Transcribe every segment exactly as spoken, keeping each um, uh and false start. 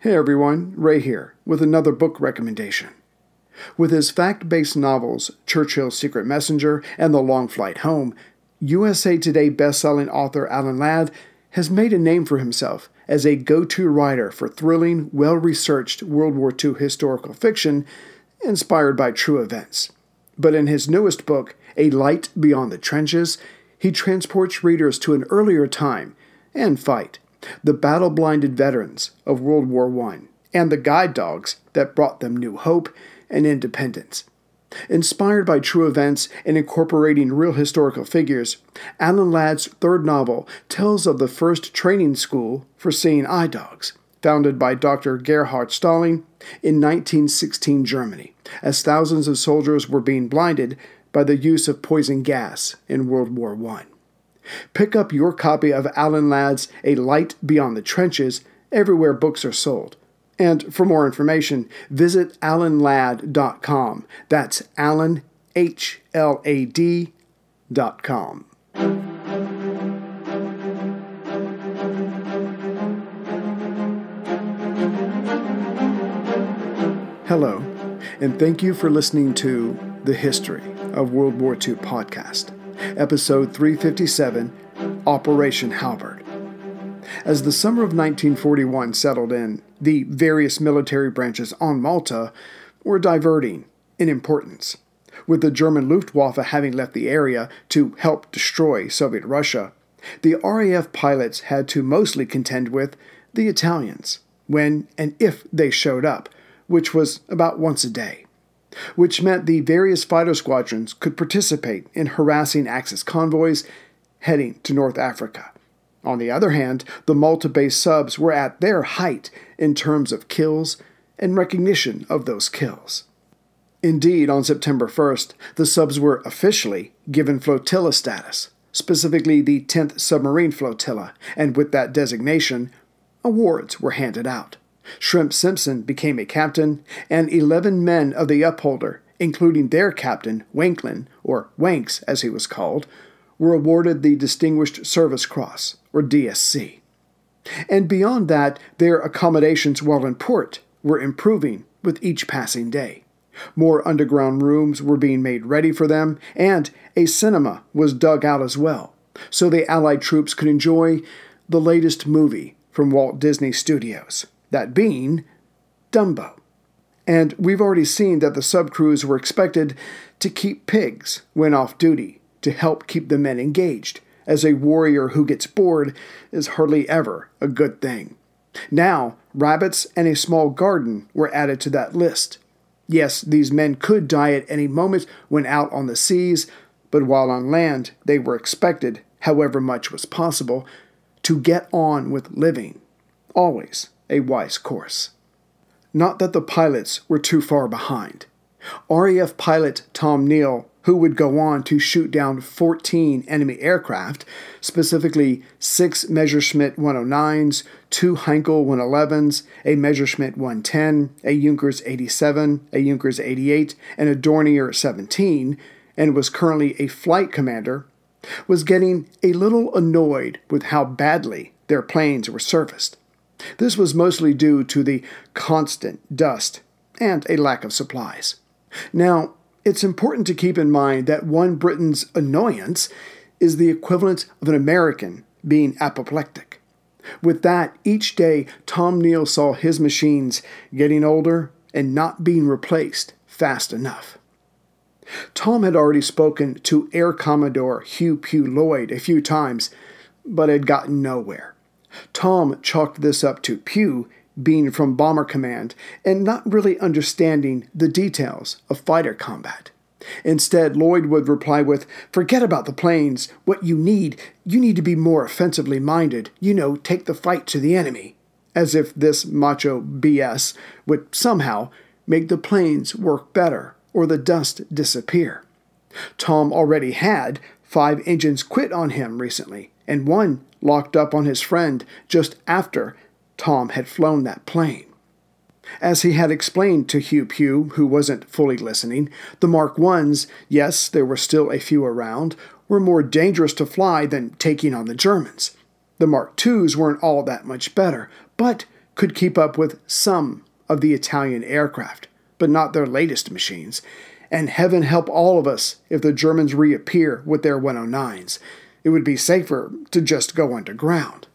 Hey everyone, Ray here with another book recommendation. With his fact-based novels, Churchill's Secret Messenger and The Long Flight Home, U S A Today bestselling author Alan Ladd has made a name for himself as a go-to writer for thrilling, well-researched World War Two historical fiction inspired by true events. But in his newest book, A Light Beyond the Trenches, he transports readers to an earlier time and fight, the battle-blinded veterans of World War One and the guide dogs that brought them new hope and independence. Inspired by true events and incorporating real historical figures, Alan Ladd's third novel tells of the first training school for seeing eye dogs, founded by Doctor Gerhard Stalling in nineteen sixteen Germany, as thousands of soldiers were being blinded by the use of poison gas in World War One. Pick up your copy of Alan Ladd's A Light Beyond the Trenches everywhere books are sold. And for more information, visit alan ladd dot com. That's Alan, H L A D, dot com. Hello, and thank you for listening to the History of World War Two podcast, episode three fifty-seven, Operation Halberd. As the summer of nineteen forty-one settled in, the various military branches on Malta were diverting in importance, with the German Luftwaffe having left the area to help destroy Soviet Russia. The R A F pilots had to mostly contend with the Italians, when and if they showed up, which was about once a day, which meant the various fighter squadrons could participate in harassing Axis convoys heading to North Africa. On the other hand, the Malta-based subs were at their height in terms of kills and recognition of those kills. Indeed, on September first, the subs were officially given flotilla status, specifically the tenth Submarine Flotilla, and with that designation, awards were handed out. Shrimp Simpson became a captain, and eleven men of the Upholder, including their captain, Wanklin, or Wanks as he was called, were awarded the Distinguished Service Cross, or D S C. And beyond that, their accommodations while in port were improving with each passing day. More underground rooms were being made ready for them, and a cinema was dug out as well, so the Allied troops could enjoy the latest movie from Walt Disney Studios, that being Dumbo. And we've already seen that the subcrews were expected to keep pigs when off duty, to help keep the men engaged, as a warrior who gets bored is hardly ever a good thing. Now, rabbits and a small garden were added to that list. Yes, these men could die at any moment when out on the seas, but while on land, they were expected, however much was possible, to get on with living. Always a wise course. Not that the pilots were too far behind. R A F pilot Tom Neil, who would go on to shoot down fourteen enemy aircraft, specifically six Messerschmitt one oh nines, two Heinkel one elevens, a Messerschmitt one ten, a Junkers eighty-seven, a Junkers eighty-eight, and a Dornier seventeen, and was currently a flight commander, was getting a little annoyed with how badly their planes were serviced. This was mostly due to the constant dust and a lack of supplies. Now, it's important to keep in mind that one Briton's annoyance is the equivalent of an American being apoplectic. With that, each day, Tom Neil saw his machines getting older and not being replaced fast enough. Tom had already spoken to Air Commodore Hugh Pugh Lloyd a few times, but had gotten nowhere. Tom chalked this up to Pugh being from Bomber Command, and not really understanding the details of fighter combat. Instead, Lloyd would reply with, "Forget about the planes. What you need, you need to be more offensively minded. You know, take the fight to the enemy," as if this macho B S would somehow make the planes work better or the dust disappear. Tom already had five engines quit on him recently, and one locked up on his friend just after Tom had flown that plane. As he had explained to Hugh Pugh, who wasn't fully listening, the Mark ones, yes, there were still a few around, were more dangerous to fly than taking on the Germans. The Mark twos weren't all that much better, but could keep up with some of the Italian aircraft, but not their latest machines. And heaven help all of us if the Germans reappear with their one oh nines. It would be safer to just go underground.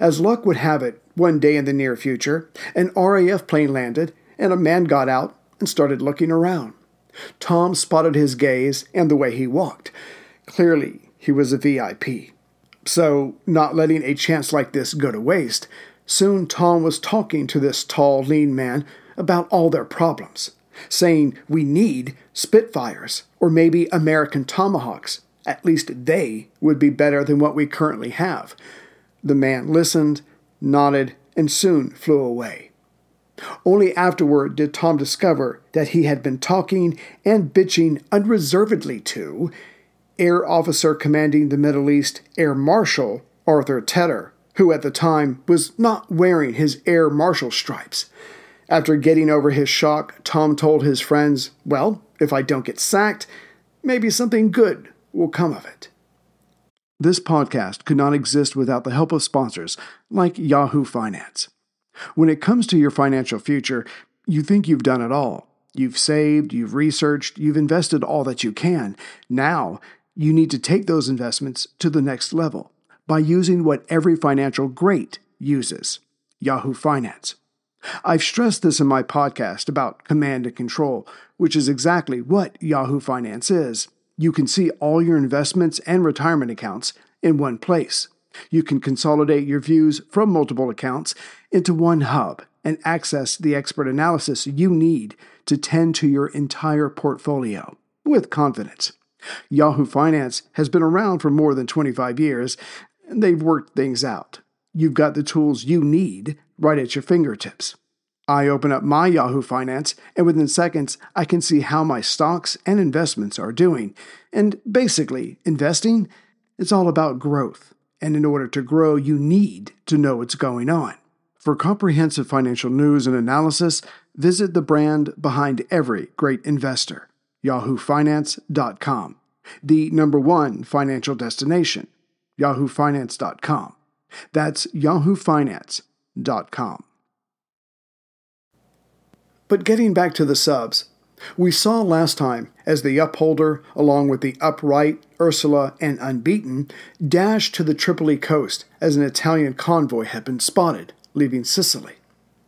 As luck would have it, one day in the near future, an R A F plane landed, and a man got out and started looking around. Tom spotted his gaze and the way he walked. Clearly, he was a V I P. So, not letting a chance like this go to waste, soon Tom was talking to this tall, lean man about all their problems, saying we need Spitfires, or maybe American Tomahawks. At least they would be better than what we currently have. The man listened, nodded, and soon flew away. Only afterward did Tom discover that he had been talking and bitching unreservedly to Air Officer Commanding the Middle East Air Marshal Arthur Tedder, who at the time was not wearing his Air Marshal stripes. After getting over his shock, Tom told his friends, well, if I don't get sacked, maybe something good will come of it. This podcast could not exist without the help of sponsors like Yahoo Finance. When it comes to your financial future, you think you've done it all. You've saved, you've researched, you've invested all that you can. Now, you need to take those investments to the next level by using what every financial great uses, Yahoo Finance. I've stressed this in my podcast about command and control, which is exactly what Yahoo Finance is. You can see all your investments and retirement accounts in one place. You can consolidate your views from multiple accounts into one hub and access the expert analysis you need to tend to your entire portfolio with confidence. Yahoo Finance has been around for more than twenty-five years, and they've worked things out. You've got the tools you need right at your fingertips. I open up my Yahoo Finance, and within seconds, I can see how my stocks and investments are doing. And basically, investing, it's all about growth. And in order to grow, you need to know what's going on. For comprehensive financial news and analysis, visit the brand behind every great investor, yahoo finance dot com, the number one financial destination, yahoo finance dot com. That's yahoo finance dot com. But getting back to the subs, we saw last time as the Upholder, along with the Upright, Ursula, and Unbeaten, dashed to the Tripoli coast as an Italian convoy had been spotted, leaving Sicily.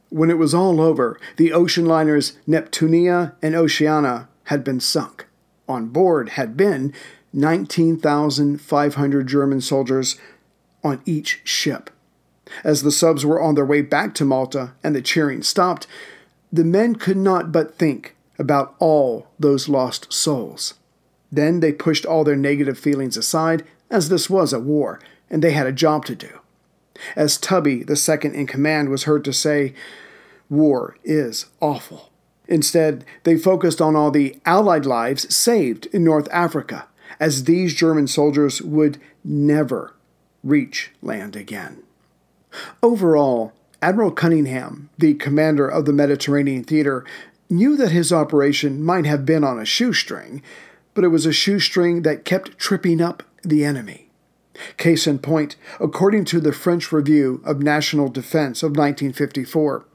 When it was all over, the ocean liners Neptunia and Oceana had been sunk. On board had been nineteen thousand five hundred German soldiers on each ship. As the subs were on their way back to Malta and the cheering stopped, the men could not but think about all those lost souls. Then they pushed all their negative feelings aside, as this was a war, and they had a job to do. As Tubby, the second in command, was heard to say, "War is awful." Instead, they focused on all the Allied lives saved in North Africa, as these German soldiers would never reach land again. Overall, Admiral Cunningham, the commander of the Mediterranean Theater, knew that his operation might have been on a shoestring, but it was a shoestring that kept tripping up the enemy. Case in point, according to the French Review of National Defense of nineteen fifty-four,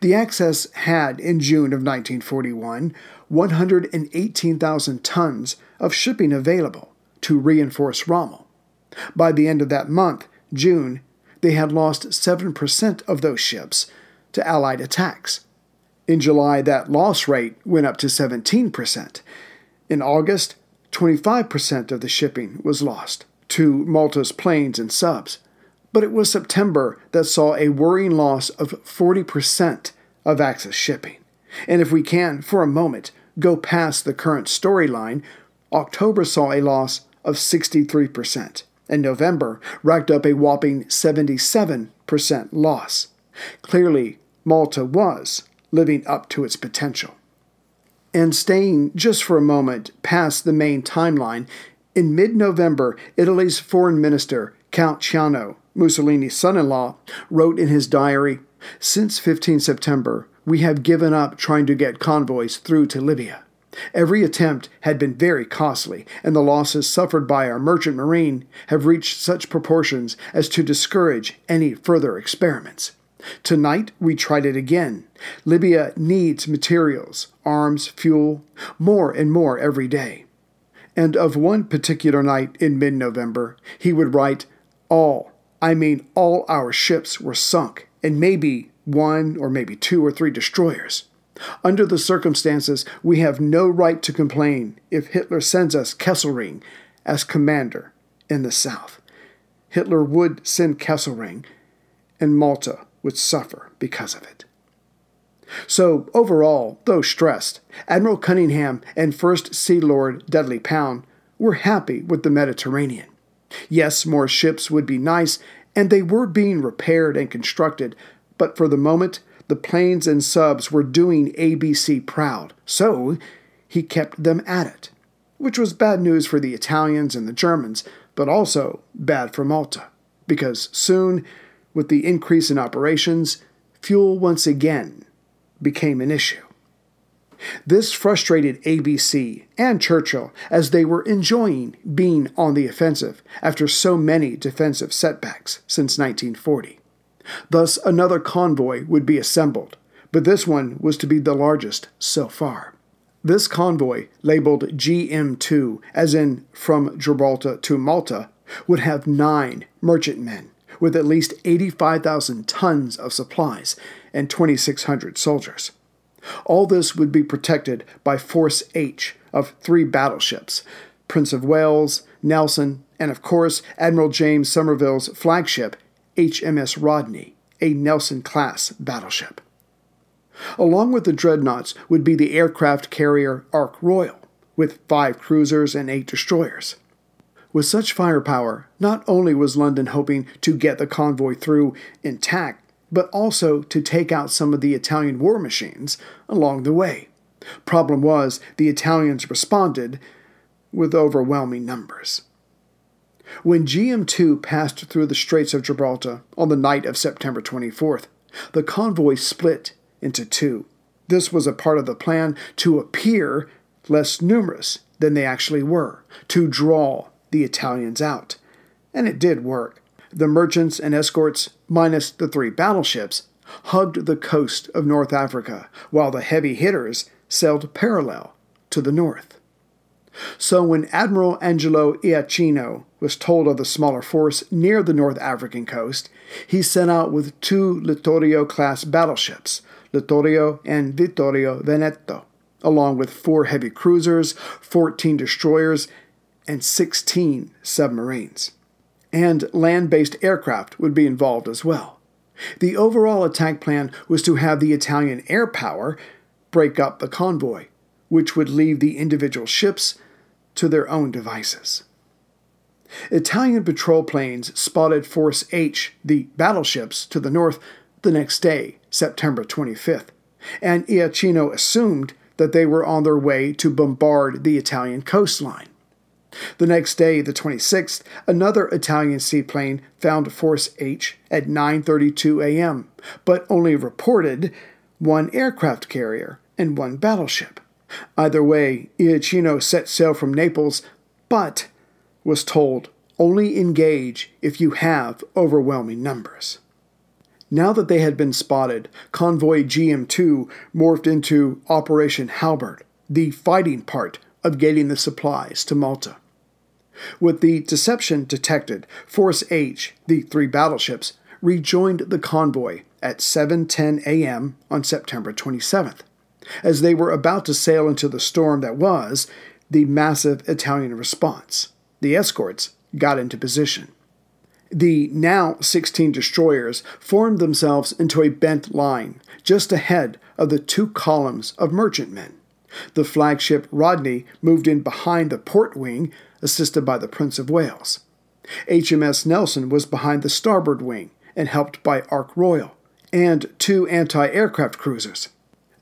the Axis had, in June of nineteen forty-one, one hundred eighteen thousand tons of shipping available to reinforce Rommel. By the end of that month, June, they had lost seven percent of those ships to Allied attacks. In July, that loss rate went up to seventeen percent. In August, twenty-five percent of the shipping was lost to Malta's planes and subs. But it was September that saw a worrying loss of forty percent of Axis shipping. And if we can, for a moment, go past the current storyline, October saw a loss of sixty-three percent. and November racked up a whopping seventy-seven percent loss. Clearly, Malta was living up to its potential. And staying just for a moment past the main timeline, in mid-November, Italy's foreign minister, Count Ciano, Mussolini's son-in-law, wrote in his diary, "Since the fifteenth of September, we have given up trying to get convoys through to Libya. Every attempt had been very costly, and the losses suffered by our merchant marine have reached such proportions as to discourage any further experiments. Tonight we tried it again. Libya needs materials, arms, fuel, more and more every day." And of one particular night in mid-November, he would write, "All, I mean all our ships were sunk, and maybe one or maybe two or three destroyers. Under the circumstances, we have no right to complain if Hitler sends us Kesselring as commander in the south." Hitler would send Kesselring, and Malta would suffer because of it. So, overall, though stressed, Admiral Cunningham and First Sea Lord Dudley Pound were happy with the Mediterranean. Yes, more ships would be nice, and they were being repaired and constructed, but for the moment, the planes and subs were doing A B C proud, so he kept them at it, which was bad news for the Italians and the Germans, but also bad for Malta, because soon, with the increase in operations, fuel once again became an issue. This frustrated A B C and Churchill as they were enjoying being on the offensive after so many defensive setbacks since nineteen forty. Thus, another convoy would be assembled, but this one was to be the largest so far. This convoy, labeled G M two, as in from Gibraltar to Malta, would have nine merchantmen with at least eighty-five thousand tons of supplies and twenty-six hundred soldiers. All this would be protected by Force H of three battleships, Prince of Wales, Nelson, and of course Admiral James Somerville's flagship, H M S Rodney, a Nelson-class battleship. Along with the dreadnoughts would be the aircraft carrier Ark Royal, with five cruisers and eight destroyers. With such firepower, not only was London hoping to get the convoy through intact, but also to take out some of the Italian war machines along the way. Problem was, the Italians responded with overwhelming numbers. When G M two passed through the Straits of Gibraltar on the night of September twenty-fourth, the convoy split into two. This was a part of the plan to appear less numerous than they actually were, to draw the Italians out. And it did work. The merchants and escorts, minus the three battleships, hugged the coast of North Africa, while the heavy hitters sailed parallel to the north. So when Admiral Angelo Iachino was told of the smaller force near the North African coast, he set out with two Littorio-class battleships, Littorio and Vittorio Veneto, along with four heavy cruisers, fourteen destroyers, and sixteen submarines. And land-based aircraft would be involved as well. The overall attack plan was to have the Italian air power break up the convoy, which would leave the individual ships to their own devices. Italian patrol planes spotted Force H, the battleships, to the north the next day, September twenty-fifth, and Iachino assumed that they were on their way to bombard the Italian coastline. The next day, the twenty-sixth, another Italian seaplane found Force H at nine thirty-two a m, but only reported one aircraft carrier and one battleship. Either way, Iachino set sail from Naples, but was told, only engage if you have overwhelming numbers. Now that they had been spotted, Convoy G M two morphed into Operation Halberd, the fighting part of getting the supplies to Malta. With the deception detected, Force H, the three battleships, rejoined the convoy at seven ten a m on September twenty-seventh. As they were about to sail into the storm that was the massive Italian response, the escorts got into position. The now sixteen destroyers formed themselves into a bent line just ahead of the two columns of merchantmen. The flagship Rodney moved in behind the port wing, assisted by the Prince of Wales. H M S Nelson was behind the starboard wing and helped by Ark Royal and two anti-aircraft cruisers.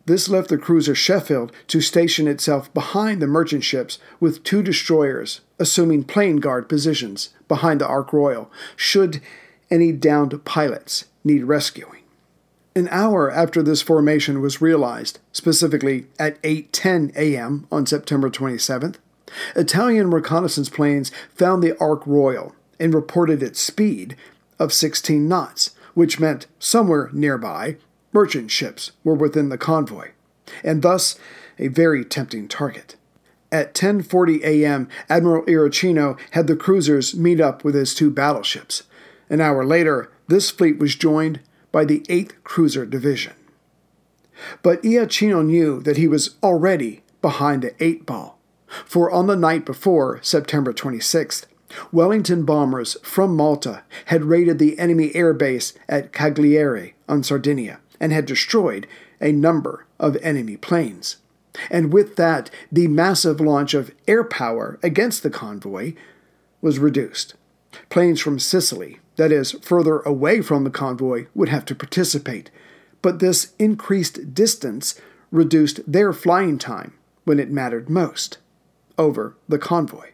This left the cruiser Sheffield to station itself behind the merchant ships with two destroyers, assuming plane guard positions behind the Ark Royal, should any downed pilots need rescuing. An hour after this formation was realized, specifically at eight ten a.m. on September twenty-seventh, Italian reconnaissance planes found the Ark Royal and reported its speed of sixteen knots, which meant somewhere nearby merchant ships were within the convoy, and thus a very tempting target. At ten forty a.m., Admiral Iachino had the cruisers meet up with his two battleships. An hour later, this fleet was joined by the eighth Cruiser Division. But Iachino knew that he was already behind the eight ball, for on the night before, September twenty-sixth, Wellington bombers from Malta had raided the enemy airbase at Cagliari on Sardinia and had destroyed a number of enemy planes. And with that, the massive launch of air power against the convoy was reduced. Planes from Sicily, that is, further away from the convoy, would have to participate, but this increased distance reduced their flying time when it mattered most, over the convoy.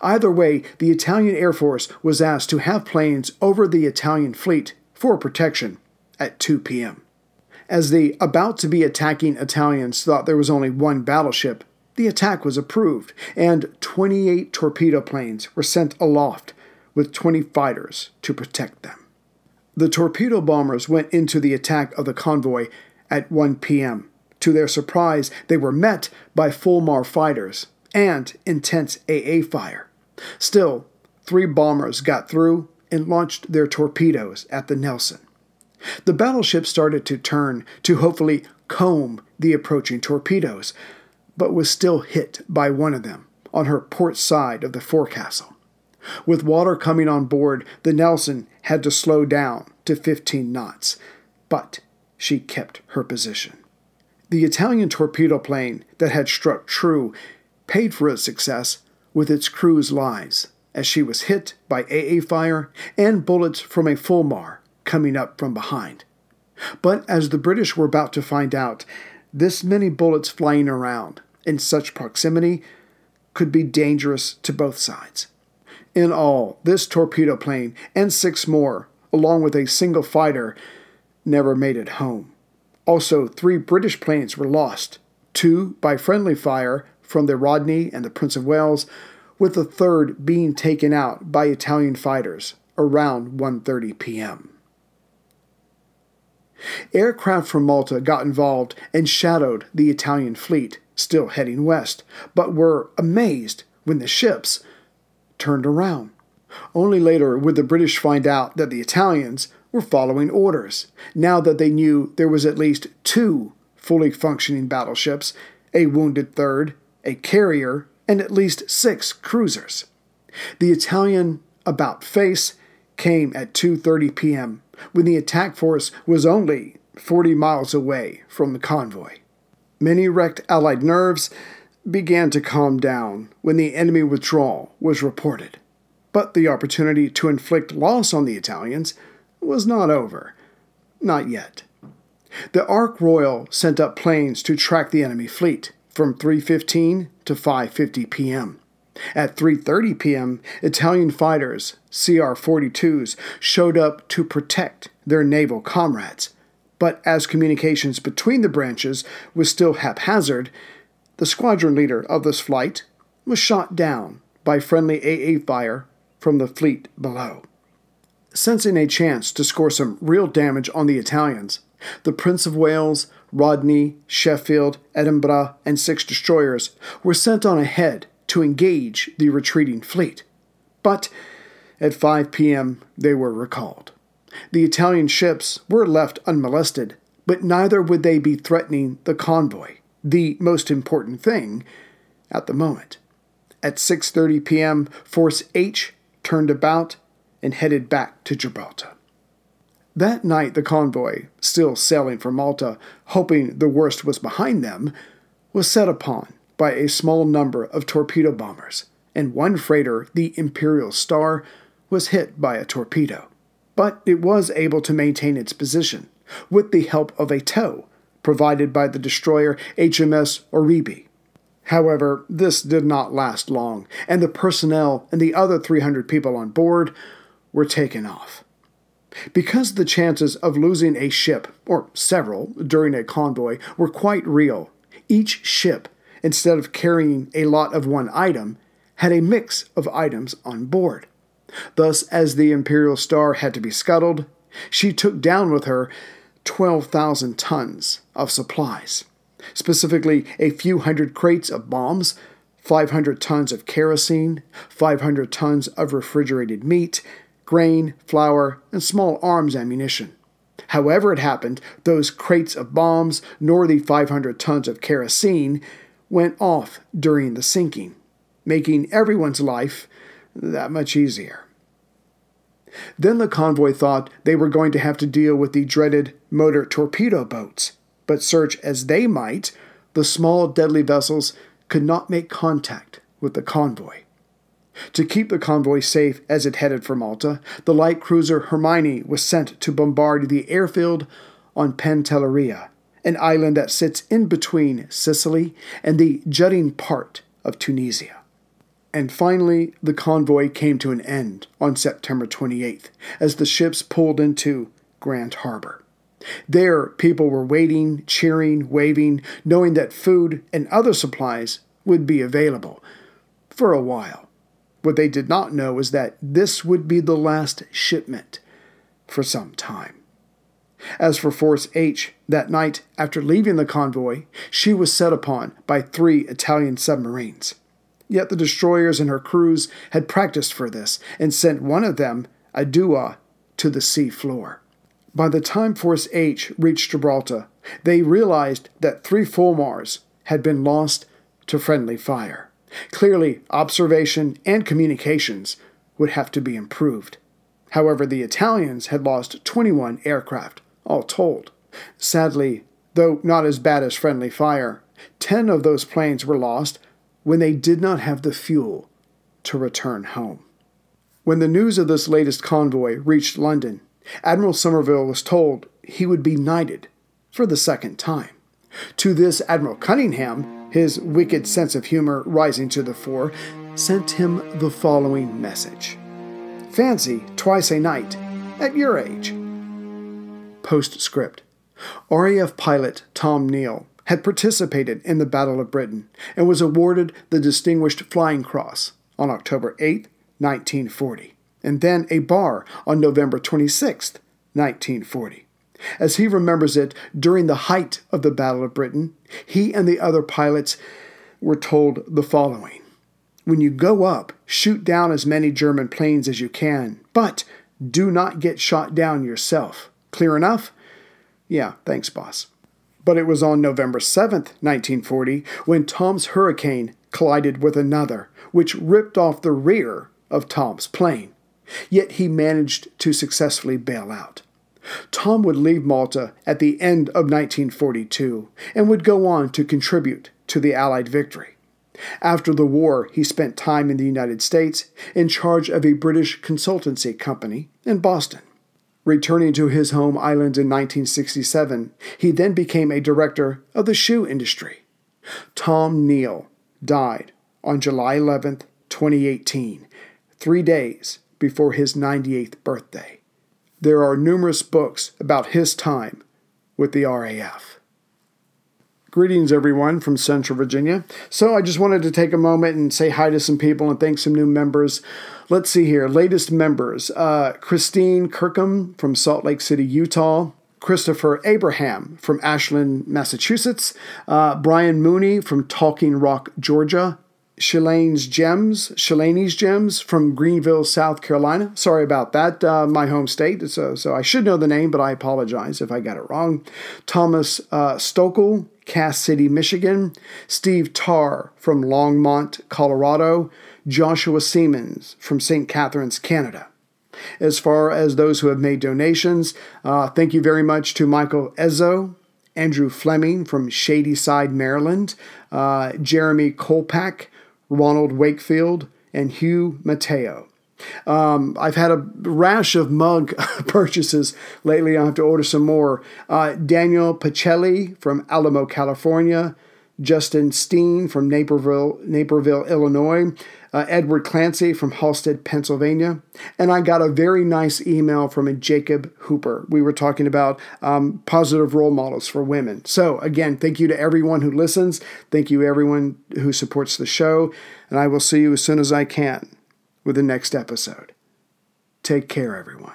Either way, the Italian Air Force was asked to have planes over the Italian fleet for protection at two p.m. As the about-to-be-attacking Italians thought there was only one battleship, the attack was approved, and twenty-eight torpedo planes were sent aloft with twenty fighters to protect them. The torpedo bombers went into the attack of the convoy at one p.m. To their surprise, they were met by Fulmar fighters and intense A A fire. Still, three bombers got through and launched their torpedoes at the Nelson. The battleship started to turn to hopefully comb the approaching torpedoes, but was still hit by one of them on her port side of the forecastle. With water coming on board, the Nelson had to slow down to fifteen knots, but she kept her position. The Italian torpedo plane that had struck true paid for its success with its crew's lives, as she was hit by A A fire and bullets from a Fulmar coming up from behind. But as the British were about to find out, this many bullets flying around in such proximity could be dangerous to both sides. In all, this torpedo plane and six more, along with a single fighter, never made it home. Also, three British planes were lost, two by friendly fire from the Rodney and the Prince of Wales, with the third being taken out by Italian fighters around one thirty p.m. Aircraft from Malta got involved and shadowed the Italian fleet, still heading west, but were amazed when the ships turned around. Only later would the British find out that the Italians were following orders, now that they knew there was at least two fully functioning battleships, a wounded third, a carrier, and at least six cruisers. The Italian about-face came at two thirty p.m., when the attack force was only forty miles away from the convoy. Many wrecked Allied nerves began to calm down when the enemy withdrawal was reported. But the opportunity to inflict loss on the Italians was not over. Not yet. The Ark Royal sent up planes to track the enemy fleet from three fifteen to five fifty p.m. At three thirty p.m., Italian fighters, C R forty-twos, showed up to protect their naval comrades. But as communications between the branches was still haphazard, the squadron leader of this flight was shot down by friendly A A fire from the fleet below. Sensing a chance to score some real damage on the Italians, the Prince of Wales, Rodney, Sheffield, Edinburgh, and six destroyers were sent on ahead to engage the retreating fleet. But at five p.m. they were recalled. The Italian ships were left unmolested, but neither would they be threatening the convoy, the most important thing at the moment. At six thirty p.m., Force H turned about and headed back to Gibraltar. That night, the convoy, still sailing for Malta, hoping the worst was behind them, was set upon by a small number of torpedo bombers, and one freighter, the Imperial Star, was hit by a torpedo. But it was able to maintain its position with the help of a tow provided by the destroyer H M S Oribe. However, this did not last long, and the personnel and the other three hundred people on board were taken off. Because the chances of losing a ship, or several, during a convoy were quite real, each ship, instead of carrying a lot of one item, had a mix of items on board. Thus, as the Imperial Star had to be scuttled, she took down with her twelve thousand tons of supplies, specifically a few hundred crates of bombs, five hundred tons of kerosene, five hundred tons of refrigerated meat, grain, flour, and small arms ammunition. However it happened, those crates of bombs nor the five hundred tons of kerosene went off during the sinking, making everyone's life that much easier. Then the convoy thought they were going to have to deal with the dreaded motor torpedo boats, but search as they might, the small deadly vessels could not make contact with the convoy. To keep the convoy safe as it headed for Malta, the light cruiser Hermione was sent to bombard the airfield on Pantelleria, an island that sits in between Sicily and the jutting part of Tunisia. And finally, the convoy came to an end on September twenty-eighth as the ships pulled into Grand Harbor. There, people were waiting, cheering, waving, knowing that food and other supplies would be available for a while. What they did not know was that this would be the last shipment for some time. As for Force H, that night, after leaving the convoy, she was set upon by three Italian submarines. Yet the destroyers and her crews had practiced for this and sent one of them, Adua, to the sea floor. By the time Force H reached Gibraltar, they realized that three Fulmars had been lost to friendly fire. Clearly, observation and communications would have to be improved. However, the Italians had lost twenty-one aircraft, all told. Sadly, though not as bad as friendly fire, ten of those planes were lost when they did not have the fuel to return home. When the news of this latest convoy reached London, Admiral Somerville was told he would be knighted for the second time. To this, Admiral Cunningham, his wicked sense of humor rising to the fore, sent him the following message. Fancy twice a night at your age. Postscript. R A F pilot Tom Neil had participated in the Battle of Britain and was awarded the Distinguished Flying Cross on October eighth, nineteen forty, and then a bar on November twenty-sixth, nineteen forty. As he remembers it, during the height of the Battle of Britain, he and the other pilots were told the following. When you go up, shoot down as many German planes as you can, but do not get shot down yourself. Clear enough? Yeah, thanks, boss. But it was on November seventh, nineteen forty, when Tom's Hurricane collided with another, which ripped off the rear of Tom's plane. Yet he managed to successfully bail out. Tom would leave Malta at the end of nineteen forty-two and would go on to contribute to the Allied victory. After the war, he spent time in the United States in charge of a British consultancy company in Boston. Returning to his home island in nineteen sixty-seven, he then became a director of the shoe industry. Tom Neil died on July eleventh, twenty eighteen, three days before his ninety-eighth birthday. There are numerous books about his time with the R A F. Greetings, everyone, from Central Virginia. So I just wanted to take a moment and say hi to some people and thank some new members. Let's see here. Latest members. Uh, Christine Kirkham from Salt Lake City, Utah. Christopher Abraham from Ashland, Massachusetts. Uh, Brian Mooney from Talking Rock, Georgia. Shalane's Gems, Shalane's Gems from Greenville, South Carolina. Sorry about that, uh, my home state. So, so I should know the name, but I apologize if I got it wrong. Thomas uh, Stokel, Cass City, Michigan. Steve Tarr from Longmont, Colorado. Joshua Siemens from Saint Catharines, Canada. As far as those who have made donations, uh, thank you very much to Michael Ezzo, Andrew Fleming from Shadyside, Maryland, uh, Jeremy Kolpak, Ronald Wakefield, and Hugh Mateo. Um, I've had a rash of mug purchases lately. I'll have to order some more. Uh, Daniel Pacelli from Alamo, California. Justin Steen from Naperville, Naperville, Illinois. Uh, Edward Clancy from Halstead, Pennsylvania. And I got a very nice email from a Jacob Hooper. We were talking about um, positive role models for women. So again, thank you to everyone who listens. Thank you everyone who supports the show. And I will see you as soon as I can with the next episode. Take care, everyone.